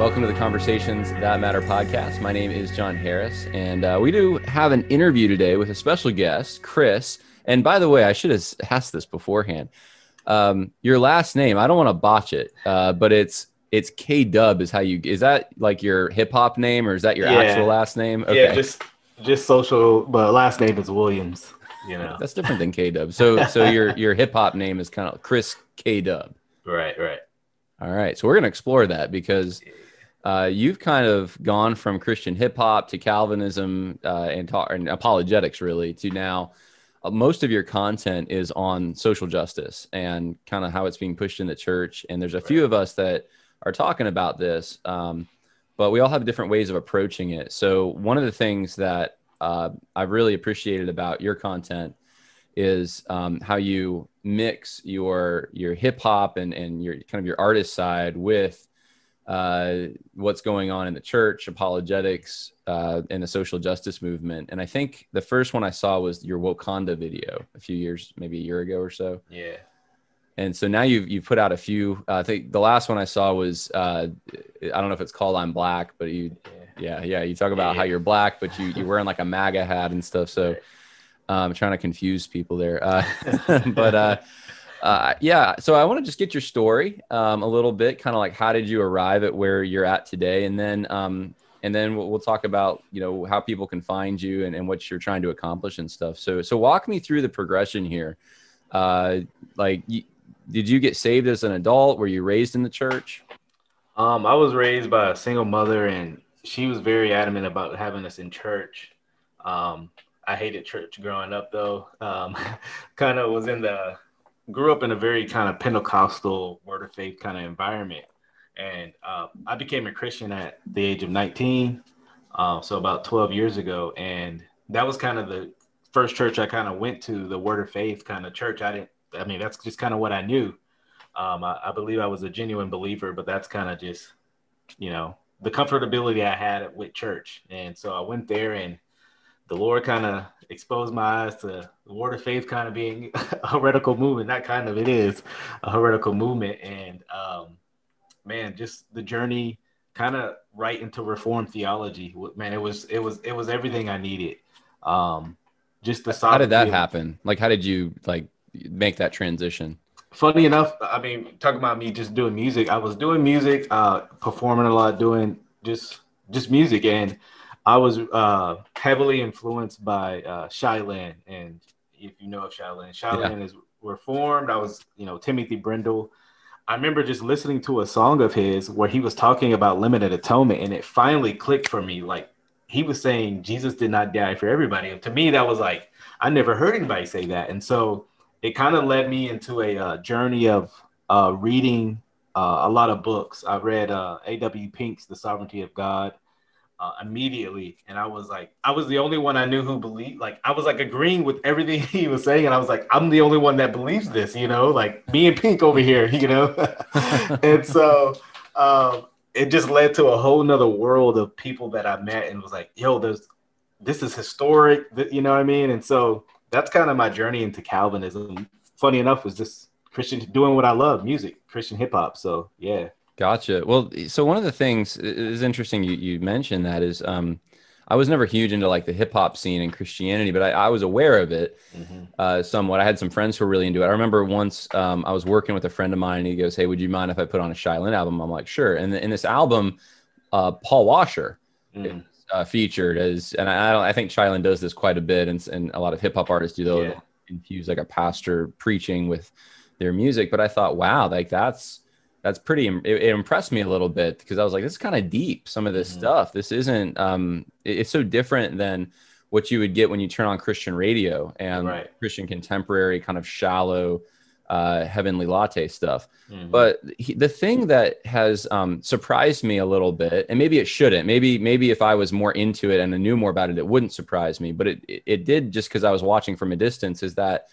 Welcome to the Conversations That Matter podcast. My name is John Harris, and we do have an interview today with a special guest, Chris. And by the way, I should have asked this beforehand. Your last name, I don't want to botch it, but it's K Dub is how you, is that like your hip hop name or is that your actual last name? Okay. Yeah, just social, but last name is Williams, you know. That's different than K Dub. So your hip hop name is kind of Chris K Dub. Right. All right. So we're going to explore that because you've kind of gone from Christian hip hop to Calvinism and apologetics, really, to now most of your content is on social justice and kind of how it's being pushed in the church. And there's a few of us that are talking about this, but we all have different ways of approaching it. So one of the things that I've really appreciated about your content is how you mix your hip hop and your kind of your artist side with what's going on in the church, apologetics, and the social justice movement. And I think the first one I saw was your Wakanda video a few years, maybe a year ago or so. Yeah. And so now you've put out a few. I think the last one I saw was I don't know if it's called "I'm Black," but you talk about how you're black, but you're wearing like a MAGA hat and stuff. So. Right. I'm trying to confuse people there. So I want to just get your story a little bit, kind of like how did you arrive at where you're at today? And then we'll talk about, you know, how people can find you and what you're trying to accomplish and stuff. So walk me through the progression here. Did you get saved as an adult? Were you raised in the church? I was raised by a single mother, and she was very adamant about having us in church. I hated church growing up, though. Grew up in a very kind of Pentecostal word of faith kind of environment. And I became a Christian at the age of 19. So about 12 years ago. And that was kind of the first church I kind of went to, the word of faith kind of church. That's just kind of what I knew. I believe I was a genuine believer, but that's kind of just, you know, the comfortability I had with church. And so I went there, and the Lord kind of exposed my eyes to the word of faith kind of being a heretical movement. It is a heretical movement. And just the journey kind of right into Reformed theology. Man, it was everything I needed. Just the solid. How did that happen? Like, how did you like make that transition? Funny enough, I mean, talking about me just doing music. I was doing music, performing a lot, doing just music, and I was heavily influenced by Shai Linne, and if you know of Shai Linne is Reformed. I was, Timothy Brindle. I remember just listening to a song of his where he was talking about limited atonement, and it finally clicked for me. Like, he was saying Jesus did not die for everybody, and to me that was like, I never heard anybody say that. And so it kind of led me into a journey of reading a lot of books. I read A.W. Pink's The Sovereignty of God. Immediately, and I was the only one I knew who believed. Like, I was like agreeing with everything he was saying, and I was like, I'm the only one that believes this, like me and Pink over here, And so it just led to a whole nother world of people that I met, and was like, yo, this is historic, you know what I mean? And so that's kind of my journey into Calvinism. Funny enough, was just Christian, doing what I love, music, Christian hip hop. So yeah. Gotcha. Well, so one of the things is interesting you mentioned that is I was never huge into like the hip hop scene in Christianity, but I was aware of it somewhat. I had some friends who were really into it. I remember once I was working with a friend of mine, and he goes, hey, would you mind if I put on a Shai Linne album? I'm like, sure. And in this album, Paul Washer is featured as, and I think Shai Linne does this quite a bit, and a lot of hip hop artists do, though, infuse like a pastor preaching with their music. But I thought, wow, like that's pretty, it impressed me a little bit because I was like, this is kind of deep. Some of this stuff, this isn't, it's so different than what you would get when you turn on Christian radio and Christian contemporary kind of shallow, heavenly latte stuff. Mm-hmm. But the thing that has surprised me a little bit, and maybe it shouldn't, maybe if I was more into it and I knew more about it, it wouldn't surprise me, but it did just because I was watching from a distance, is that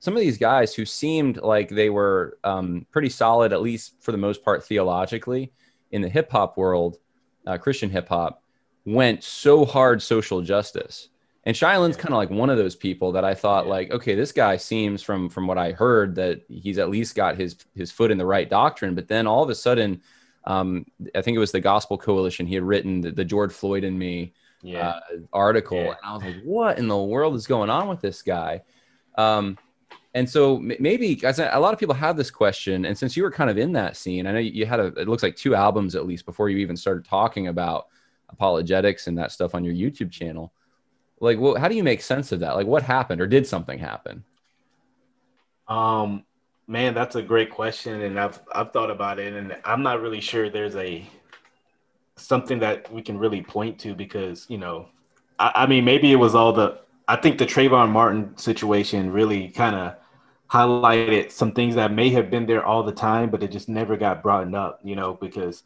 some of these guys who seemed like they were pretty solid, at least for the most part, theologically in the hip hop world, Christian hip hop, went so hard social justice. And Shai Linne's kind of like one of those people that I thought like, okay, this guy seems from what I heard that he's at least got his foot in the right doctrine. But then all of a sudden I think it was the Gospel Coalition. He had written the George Floyd and Me article. Yeah. And I was like, what in the world is going on with this guy? And so maybe a lot of people have this question. And since you were kind of in that scene, I know you had it looks like 2 albums at least before you even started talking about apologetics and that stuff on your YouTube channel. Like, well, how do you make sense of that? Like, what happened, or did something happen? Man, that's a great question. And I've thought about it, and I'm not really sure there's something that we can really point to, because, you know, I mean, maybe it was all I think the Trayvon Martin situation really kind of highlighted some things that may have been there all the time, but it just never got brought up, you know, because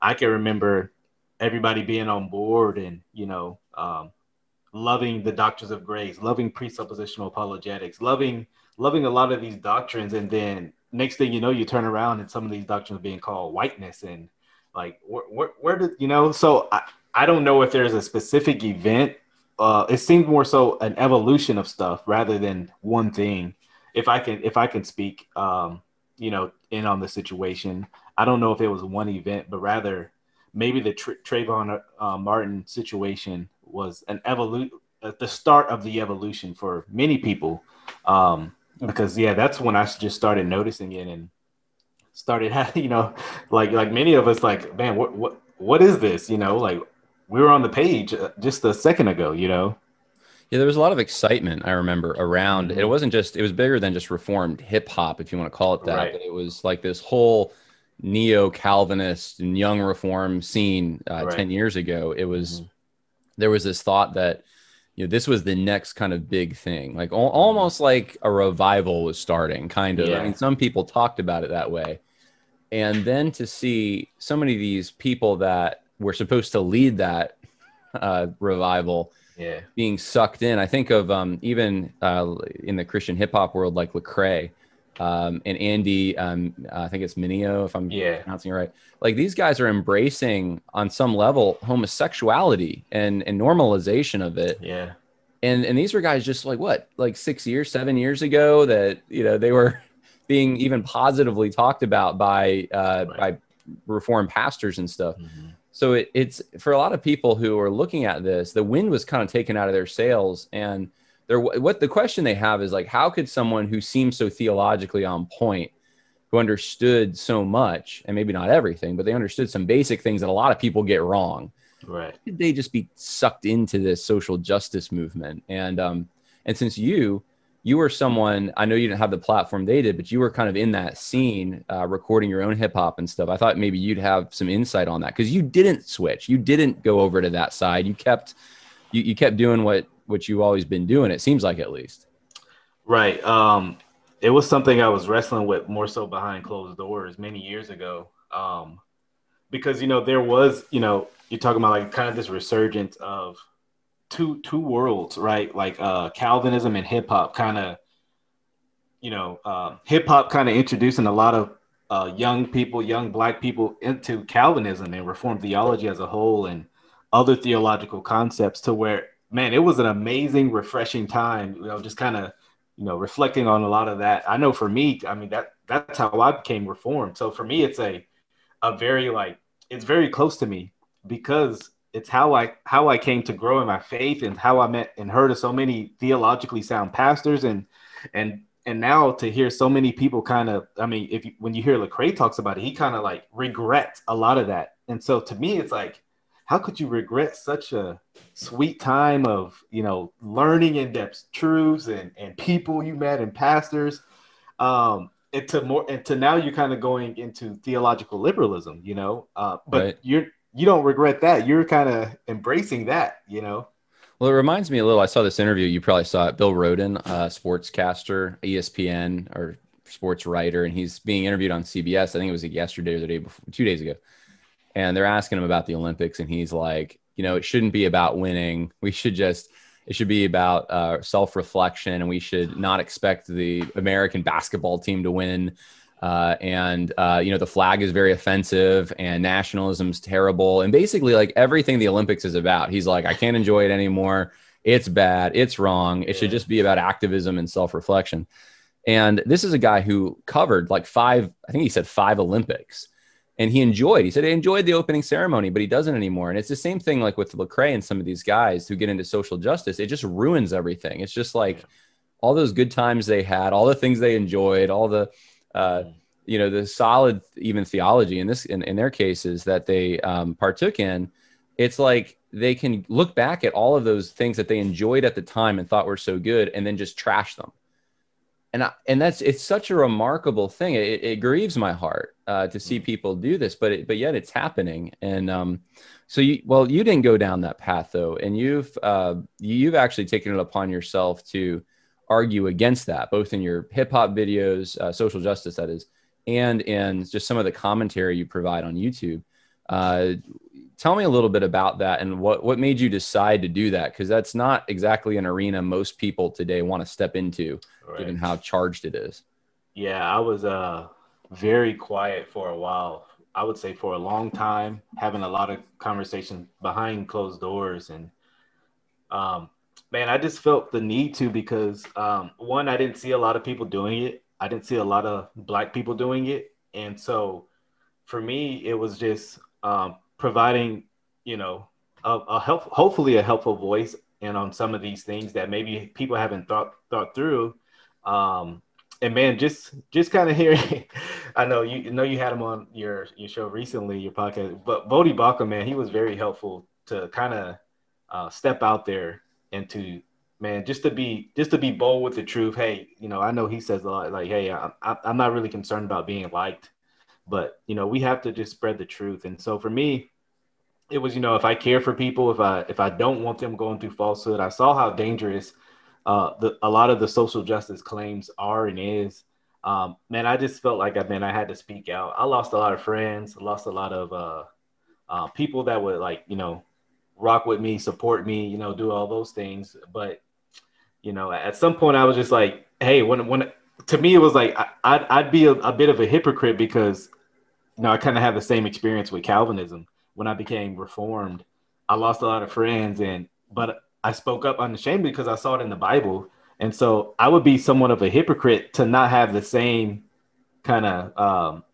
I can remember everybody being on board and, you know, loving the doctrines of grace, loving presuppositional apologetics, loving a lot of these doctrines. And then next thing you know, you turn around and some of these doctrines are being called whiteness, and like, where did, you know, so I don't know if there's a specific event. It seemed more so an evolution of stuff rather than one thing. If I can speak, you know, in on the situation, I don't know if it was one event, but rather maybe the Trayvon Martin situation was an evolution, the start of the evolution for many people. Because that's when I just started noticing it and started having, you know, like many of us, like, man, what is this? You know, like, we were on the page just a second ago, you know? Yeah, there was a lot of excitement, I remember, around, it wasn't just, it was bigger than just reformed hip hop, if you want to call it that. Right. But it was like this whole neo-Calvinist and young reform scene 10 years ago. It was, there was this thought that, you know, this was the next kind of big thing, like almost like a revival was starting, kind of. Yeah. I mean, some people talked about it that way. And then to see so many of these people that were supposed to lead that revival being sucked in. I think of even in the Christian hip hop world, like Lecrae and Andy, I think it's Mineo, if I'm pronouncing it right. Like, these guys are embracing on some level homosexuality and normalization of it. Yeah. And these were guys just like 7 years ago that, you know, they were being even positively talked about by reformed pastors and stuff. Mm-hmm. So it's for a lot of people who are looking at this, the wind was kind of taken out of their sails, and what the question they have is like, how could someone who seems so theologically on point, who understood so much, and maybe not everything, but they understood some basic things that a lot of people get wrong, right? How could they just be sucked into this social justice movement? And since you were someone, I know you didn't have the platform they did, but you were kind of in that scene, recording your own hip hop and stuff. I thought maybe you'd have some insight on that, because you didn't switch. You didn't go over to that side. You kept doing what you've always been doing, it seems like, at least. Right. It was something I was wrestling with more so behind closed doors many years ago. Because, you know, there was, you know, you're talking about like kind of this resurgence of two worlds, right? Like Calvinism and hip hop kind of, you know, hip hop kind of introducing a lot of young black people into Calvinism and reformed theology as a whole and other theological concepts, to where, man, it was an amazing, refreshing time, you know, just kind of, you know, reflecting on a lot of that. I know for me, I mean, that's how I became reformed. So for me, it's a very, like, it's very close to me, because it's how I came to grow in my faith and how I met and heard of so many theologically sound pastors. And now to hear so many people kind of, I mean, when you hear Lecrae talks about it, he kind of like regrets a lot of that. And so to me, it's like, how could you regret such a sweet time of, you know, learning in-depth truths and people you met and pastors, and to now you're kind of going into theological liberalism, you know, but right. You don't regret that. You're kind of embracing that, you know? Well, it reminds me a little, I saw this interview, you probably saw it, Bill Roden, sportscaster, ESPN or sports writer. And he's being interviewed on CBS. I think it was yesterday or the day before, 2 days ago. And they're asking him about the Olympics, and he's like, you know, it shouldn't be about winning. It should be about self-reflection, and we should not expect the American basketball team to win. You know, the flag is very offensive and nationalism's terrible. And basically, like, everything the Olympics is about, he's like, I can't enjoy it anymore. It's bad. It's wrong. It should just be about activism and self-reflection. And this is a guy who covered like 5, I think he said 5 Olympics. And he enjoyed, he said he enjoyed the opening ceremony, but he doesn't anymore. And it's the same thing like with Lecrae and some of these guys who get into social justice. It just ruins everything. It's just like all those good times they had, all the things they enjoyed, all the, you know, the solid even theology in this, in their cases that they partook in. It's like they can look back at all of those things that they enjoyed at the time and thought were so good and then just trash them. And that's, it's such a remarkable thing. It grieves my heart to see people do this, but yet it's happening. And so you didn't go down that path though. And you've actually taken it upon yourself to argue against that, both in your hip hop videos, social justice that is, and in just some of the commentary you provide on YouTube. Tell me a little bit about that and what made you decide to do that? Because that's not exactly an arena most people today want to step into, right, given how charged it is. Yeah, I was very quiet for a while. I would say for a long time, having a lot of conversations behind closed doors. And man, I just felt the need to, because one, I didn't see a lot of people doing it. I didn't see a lot of Black people doing it. And so for me, it was just providing, you know, hopefully a helpful voice, and on some of these things that maybe people haven't thought through. And man, just kind of hearing, I know you had him on your show recently, your podcast, but Voddie Baucham, man, he was very helpful to kind of step out there and to, man, just to be bold with the truth. Hey, you know, I know he says a lot, like, hey, I'm not really concerned about being liked, but, you know, we have to just spread the truth. And so for me, it was, you know, if I care for people, if I don't want them going through falsehood, I saw how dangerous a lot of the social justice claims are and is. Man, I just felt like, I had to speak out. I lost a lot of friends, lost a lot of people that would, like, you know, rock with me, support me, you know, do all those things. But, you know, at some point I was just like, hey, when to me, it was like, I'd be a bit of a hypocrite, because, you know, I kind of have the same experience with Calvinism. When I became Reformed, I lost a lot of friends, but I spoke up unashamedly because I saw it in the Bible. And so I would be somewhat of a hypocrite to not have the same kind of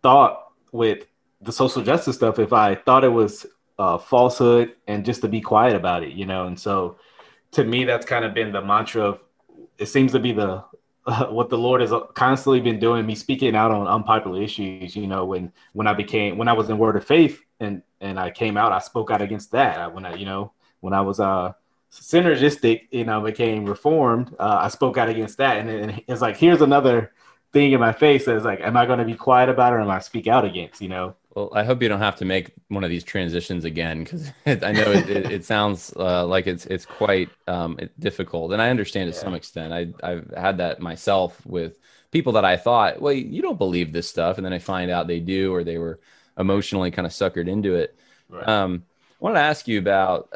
thought with the social justice stuff if I thought it was falsehood and just to be quiet about it, you know? And so to me, that's kind of been the mantra of, it seems to be what the Lord has constantly been doing, me speaking out on unpopular issues. You know, when I was in Word of Faith and I came out, I spoke out against that. When I was synergistic, you know, became Reformed, I spoke out against that. And it's like, here's another thing in my face that's like, am I going to be quiet about it, or am I speak out against, you know? Well, I hope you don't have to make one of these transitions again, because I know it sounds like it's quite difficult, and I understand to some extent. I've had that myself with people that I thought, well, you don't believe this stuff, and then I find out they do, or they were emotionally kind of suckered into it. Right. I wanted to ask you about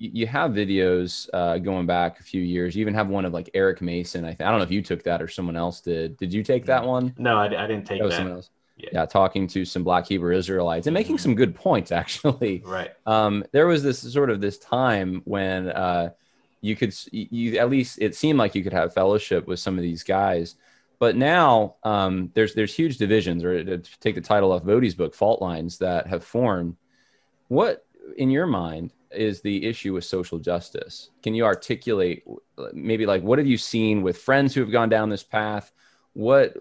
you have videos going back a few years. You even have one of like Eric Mason. I don't know if you took that or someone else did. Did you take that one? No, I didn't take that. Was someone else. Yeah, talking to some Black Hebrew Israelites and making some good points, actually. Right. There was this time when you at least it seemed like you could have fellowship with some of these guys. But now there's huge divisions, or to take the title off Voddie's book, fault lines that have formed. What, in your mind, is the issue with social justice? Can you articulate maybe like what have you seen with friends who have gone down this path? What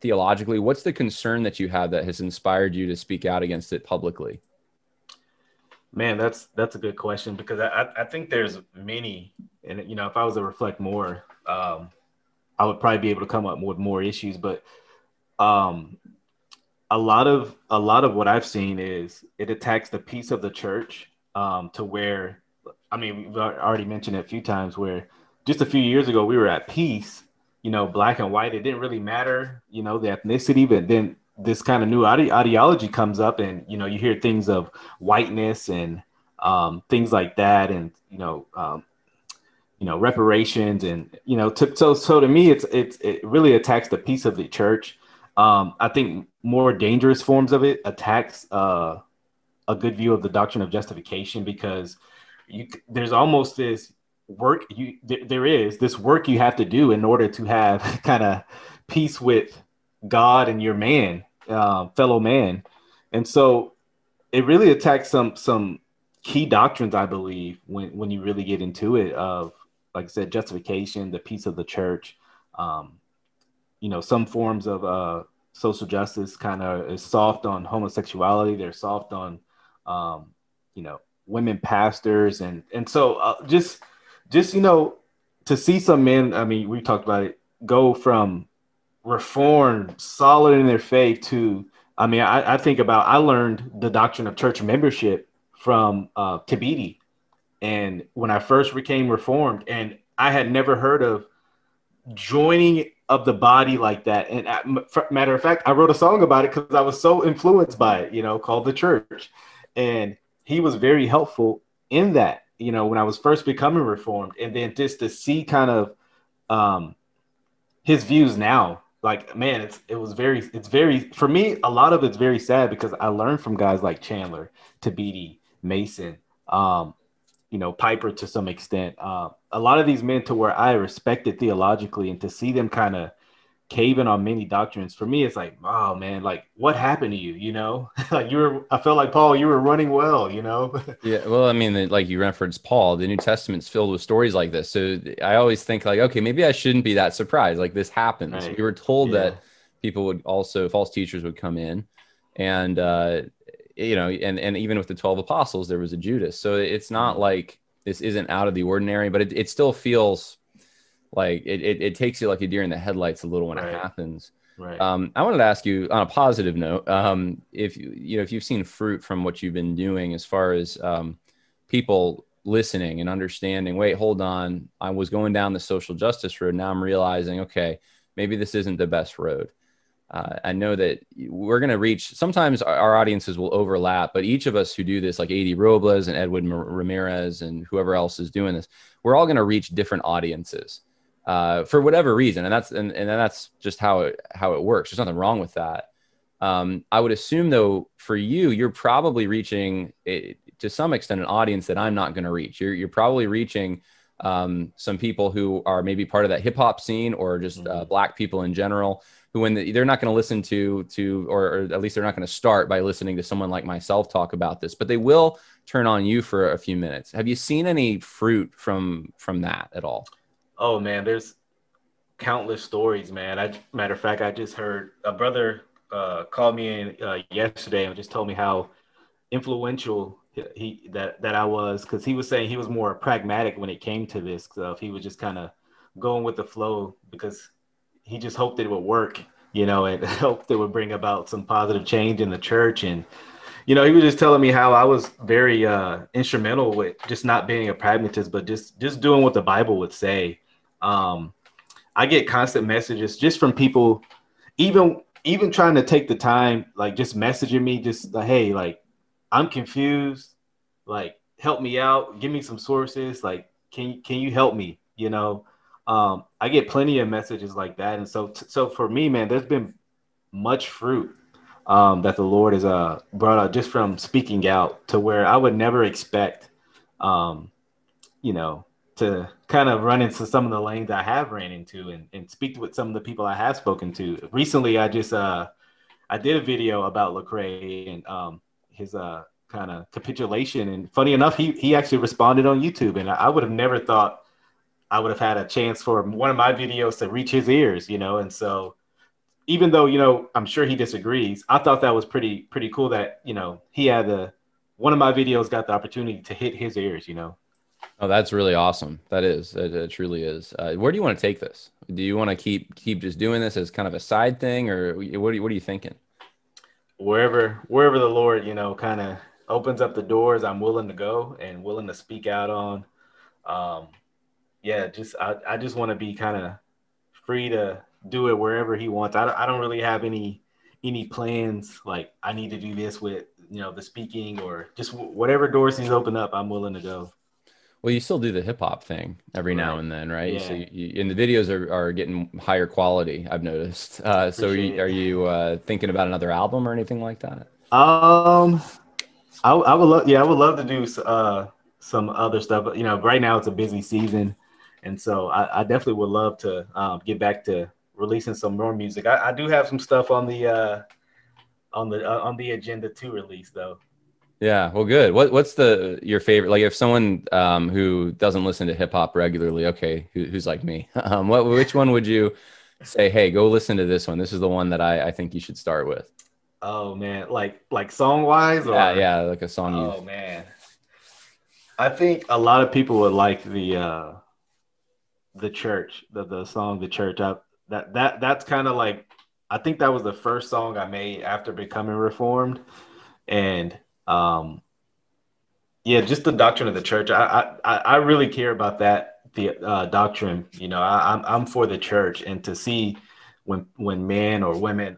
theologically, what's the concern that you have that has inspired you to speak out against it publicly? Man, that's a good question, because I think there's many, and you know, if I was to reflect more, I would probably be able to come up with more issues. But a lot of what I've seen is it attacks the peace of the church, to where, I mean, we've already mentioned it a few times, where just a few years ago we were at peace. You know, Black and white, it didn't really matter, you know, the ethnicity, but then this kind of new ideology comes up, and, you know, you hear things of whiteness and things like that. And, you know, reparations and, you know, so to me, it really attacks the peace of the church. I think more dangerous forms of it attacks a good view of the doctrine of justification, because there's almost this work there is this work you have to do in order to have kind of peace with God and your man, fellow man. And so it really attacks some key doctrines, I believe, when you really get into it, of, like I said, justification, the peace of the church, some forms of social justice kind of is soft on homosexuality. They're soft on, women pastors. And so to see some men, I mean, we talked about it, go from reformed, solid in their faith to, I mean, I think about, I learned the doctrine of church membership from Thabiti. And when I first became reformed, and I had never heard of joining of the body like that. And matter of fact, I wrote a song about it because I was so influenced by it, called The Church. And he was very helpful in that, when I was first becoming reformed, and then just to see kind of his views now, like, man, it's very, for me, a lot of it's very sad because I learned from guys like Chandler, Thabiti, Mason, Piper to some extent, a lot of these men to where I respected theologically, and to see them kind of cave in on many doctrines, for me, it's like, oh man, like what happened to you? Like I felt like Paul, you were running well, Yeah. Well, I mean, like you referenced Paul, the New Testament's filled with stories like this. So I always think like, okay, maybe I shouldn't be that surprised. Like this happens. Right. We were told that people would also, false teachers would come in and, and even with the 12 apostles, there was a Judas. So it's not like this isn't out of the ordinary, but it still feels like it takes you like a deer in the headlights a little when it happens. Right. I wanted to ask you on a positive note, if you've seen fruit from what you've been doing as far as people listening and understanding, wait, hold on. I was going down the social justice road. Now I'm realizing, okay, maybe this isn't the best road. I know that we're going to reach, sometimes our audiences will overlap, but each of us who do this, like Adi Robles and Edwin Ramirez and whoever else is doing this, we're all going to reach different audiences for whatever reason. And that's just how it works. There's nothing wrong with that. I would assume though, for you, you're probably reaching to some extent an audience that I'm not going to reach. You're probably reaching some people who are maybe part of that hip hop scene or just Black people in general, who when they're not going to listen or at least they're not going to start by listening to someone like myself talk about this, but they will turn on you for a few minutes. Have you seen any fruit from that at all? Oh man, there's countless stories, man. Matter of fact, I just heard a brother call me in yesterday and just told me how influential that I was, because he was saying he was more pragmatic when it came to this stuff. He was just kind of going with the flow because he just hoped it would work, and hoped it would bring about some positive change in the church. And, he was just telling me how I was very instrumental with just not being a pragmatist, but just doing what the Bible would say. I get constant messages just from people, even trying to take the time, like just messaging me, just like, hey, like, I'm confused, like, help me out, give me some sources. Like, can you help me? I get plenty of messages like that. And so for me, man, there's been much fruit that the Lord has brought out just from speaking out, to where I would never expect, to kind of run into some of the lanes I have ran into and speak with some of the people I have spoken to. Recently, I just I did a video about Lecrae and his kind of capitulation. And funny enough, he actually responded on YouTube. And I would have never thought I would have had a chance for one of my videos to reach his ears, And so even though, I'm sure he disagrees, I thought that was pretty cool that, he had one of my videos got the opportunity to hit his ears, Oh, that's really awesome. That truly is. Where do you want to take this? Do you want to keep just doing this as kind of a side thing, or what are you thinking? Wherever the Lord, kind of opens up the doors, I'm willing to go and willing to speak out on. Yeah, just I just want to be kind of free to do it wherever he wants. I don't really have any plans like I need to do this with, the speaking or just whatever doors he's opened up, I'm willing to go. Well, you still do the hip hop thing every now and then, right? Yeah. So and the videos are getting higher quality, I've noticed. So are you thinking about another album or anything like that? I would love to do some other stuff, but right now it's a busy season. And so I definitely would love to get back to releasing some more music. I do have some stuff on the on the agenda to release though. Yeah, well, good. What's your favorite? Like, if someone who doesn't listen to hip hop regularly, okay, who's like me, which one would you say, hey, go listen to this one? This is the one that I think you should start with. Oh man, like song wise, or yeah, like a song. Oh man, I think a lot of people would like the Church, the song The Church. That's kind of like, I think that was the first song I made after becoming Reformed, and just the doctrine of the Church. I really care about that doctrine. You know, I'm for the Church, and to see when men or women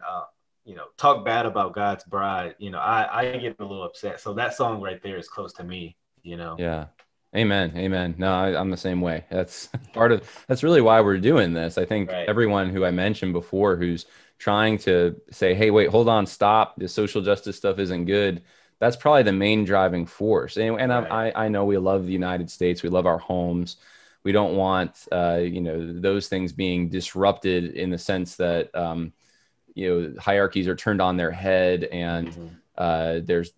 talk bad about God's bride, I get a little upset. So that song right there is close to me, Yeah. Amen. No, I'm the same way. That's really why we're doing this. I think Everyone who I mentioned before, who's trying to say, hey, wait, hold on, stop. This social justice stuff isn't good. That's probably the main driving force. And I know we love the United States. We love our homes. We don't want, those things being disrupted in the sense that, hierarchies are turned on their head, and there's,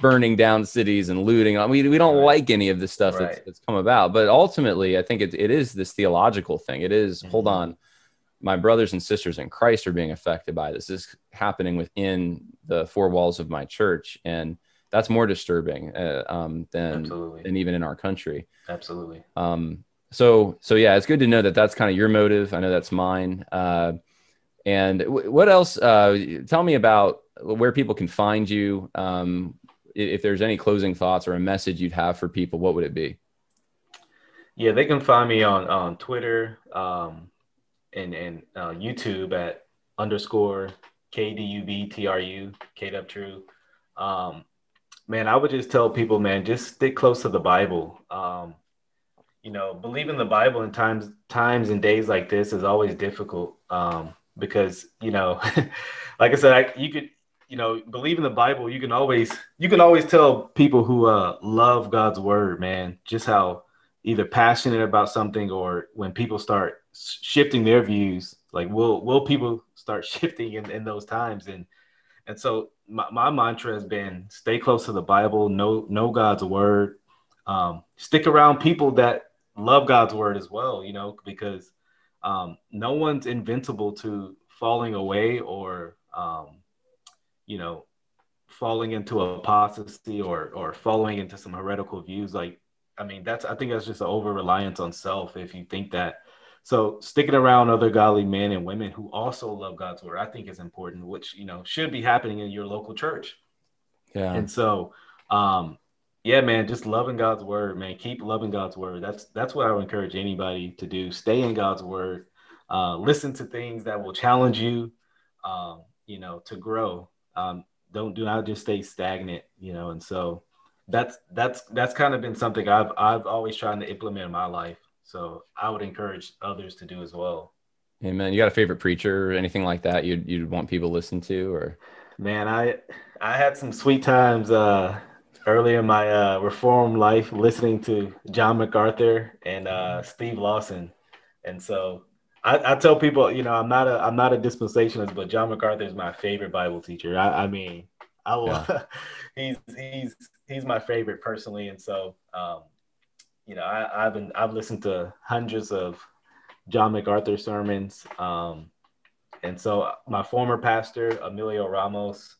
burning down cities and looting. We don't like any of this stuff that's come about. But ultimately, I think it is this theological thing. It is, hold on, my brothers and sisters in Christ are being affected by this. This is happening within the four walls of my church. And that's more disturbing than even in our country. Absolutely. So, it's good to know that that's kind of your motive. I know that's mine. And what else? Tell me about where people can find you. If there's any closing thoughts or a message you'd have for people, what would it be? Yeah, they can find me on Twitter and YouTube at _KDUBTRU, K Dub True. Man, I would just tell people, man, just stick close to the Bible. Believing the Bible in times and days like this is always difficult. Because, like I said, you could believe in the Bible. You can always tell people who love God's word, man, just how either passionate about something, or when people start shifting their views, like will people start shifting in those times? And so my mantra has been stay close to the Bible, know God's word, stick around people that love God's word as well, because no one's invincible to falling away or, falling into apostasy or falling into some heretical views. I think that's just an over-reliance on self if you think that. So sticking around other godly men and women who also love God's word, I think is important, which, should be happening in your local church. Yeah. And so, yeah, man, just loving God's word, man. Keep loving God's word. That's what I would encourage anybody to do. Stay in God's word. Listen to things that will challenge you, to grow. Do not just stay stagnant, And so that's kind of been something I've always tried to implement in my life. So I would encourage others to do as well. Amen. You got a favorite preacher or anything like that you'd want people to listen to? Or man, I had some sweet times. Early in my reform life, listening to John MacArthur and Steve Lawson, and so I tell people, I'm not a dispensationalist, but John MacArthur is my favorite Bible teacher. He's my favorite personally, and so I've listened to hundreds of John MacArthur sermons, and so my former pastor Emilio Ramos.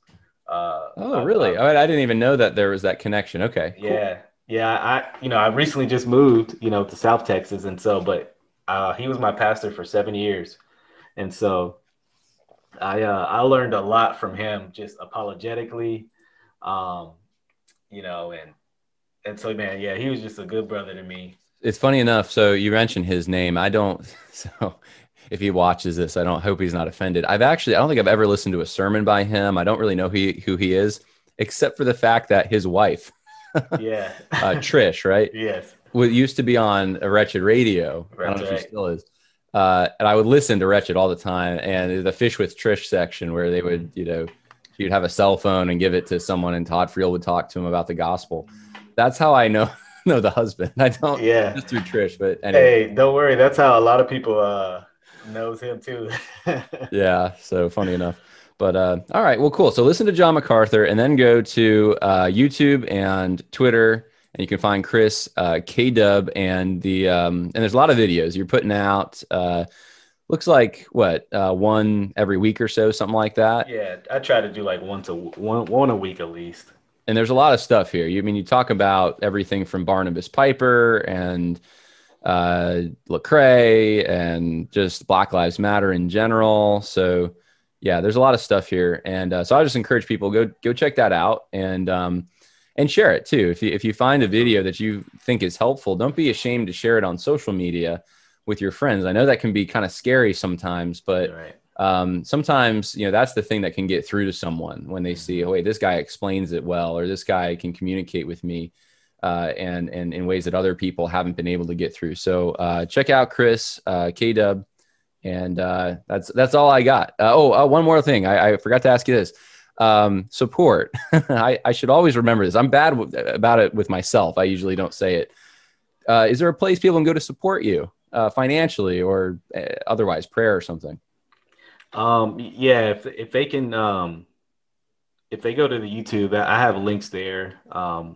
Really? I didn't even know that there was that connection. Okay. Yeah. Cool. Yeah. I recently just moved, to South Texas. And so, but, he was my pastor for 7 years. And so I learned a lot from him, just apologetically, and so, man, yeah, he was just a good brother to me. It's funny enough. So you mentioned his name. If he watches this, I hope he's not offended. I don't think I've ever listened to a sermon by him. I don't really know who he is, except for the fact that his wife, Trish, right? Yes. Used to be on a Wretched radio. Right, I don't know if she still is. And I would listen to Wretched all the time. And the Fish with Trish section where they would, she'd have a cell phone and give it to someone, and Todd Friel would talk to him about the gospel. That's how I know. No, the husband. I don't. Yeah. Just through Trish, but anyway. Hey, don't worry. That's how a lot of people, knows him too. Yeah, so funny enough. But all right, well, cool. So listen to John MacArthur and then go to YouTube and Twitter, and you can find Chris K Dub and the and there's a lot of videos you're putting out. Looks like what one every week or so, something like that. Yeah, I try to do like one a week at least. And there's a lot of stuff here. You I mean, you talk about everything from Barnabas Piper and Lecrae and just Black Lives Matter in general. So yeah, there's a lot of stuff here. And so I just encourage people, go check that out and share it too. If you find a video that you think is helpful, don't be ashamed to share it on social media with your friends. I know that can be kind of scary sometimes, but right. Sometimes, you know, that's the thing that can get through to someone when they see, oh, wait, this guy explains it well, or this guy can communicate with me and in ways that other people haven't been able to get through. So check out Chris, K-Dub, and that's all I got. One more thing. I forgot to ask you this. Support. I should always remember this. I'm bad about it with myself. I usually don't say it. Is there a place people can go to support you? Financially or otherwise, prayer or something? Yeah, if they can, if they go to the YouTube, I have links there for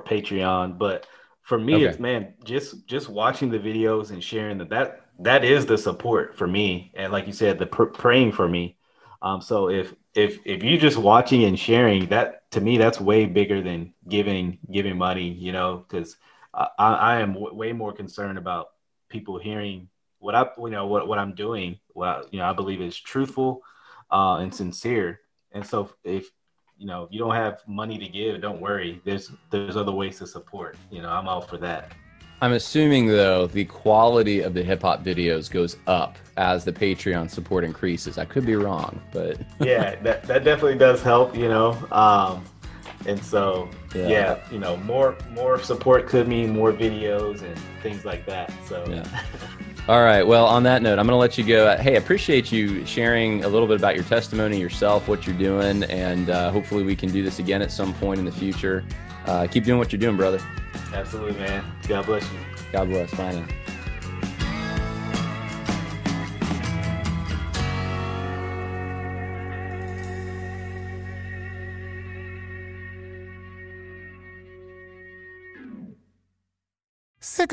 Patreon. But for me, okay. It's just watching the videos and sharing that is the support for me. And like you said, the praying for me. So if you just watching and sharing that, to me, that's way bigger than giving money. You know, because I am way more concerned about people hearing what I, you know, what I'm doing, what I, you know, I believe is truthful and sincere. And so if, you know, you don't have money to give, don't worry. There's other ways to support, you know, I'm all for that. I'm assuming though, the quality of the hip hop videos goes up as the Patreon support increases. I could be wrong, but yeah, that definitely does help, you know? And so, yeah, you know, more support could mean more videos and things like that. So, yeah. All right. Well, on that note, I'm going to let you go. Hey, I appreciate you sharing a little bit about your testimony, yourself, what you're doing, and hopefully we can do this again at some point in the future. Keep doing what you're doing, brother. Absolutely, man. God bless you. God bless. Bye now. Sick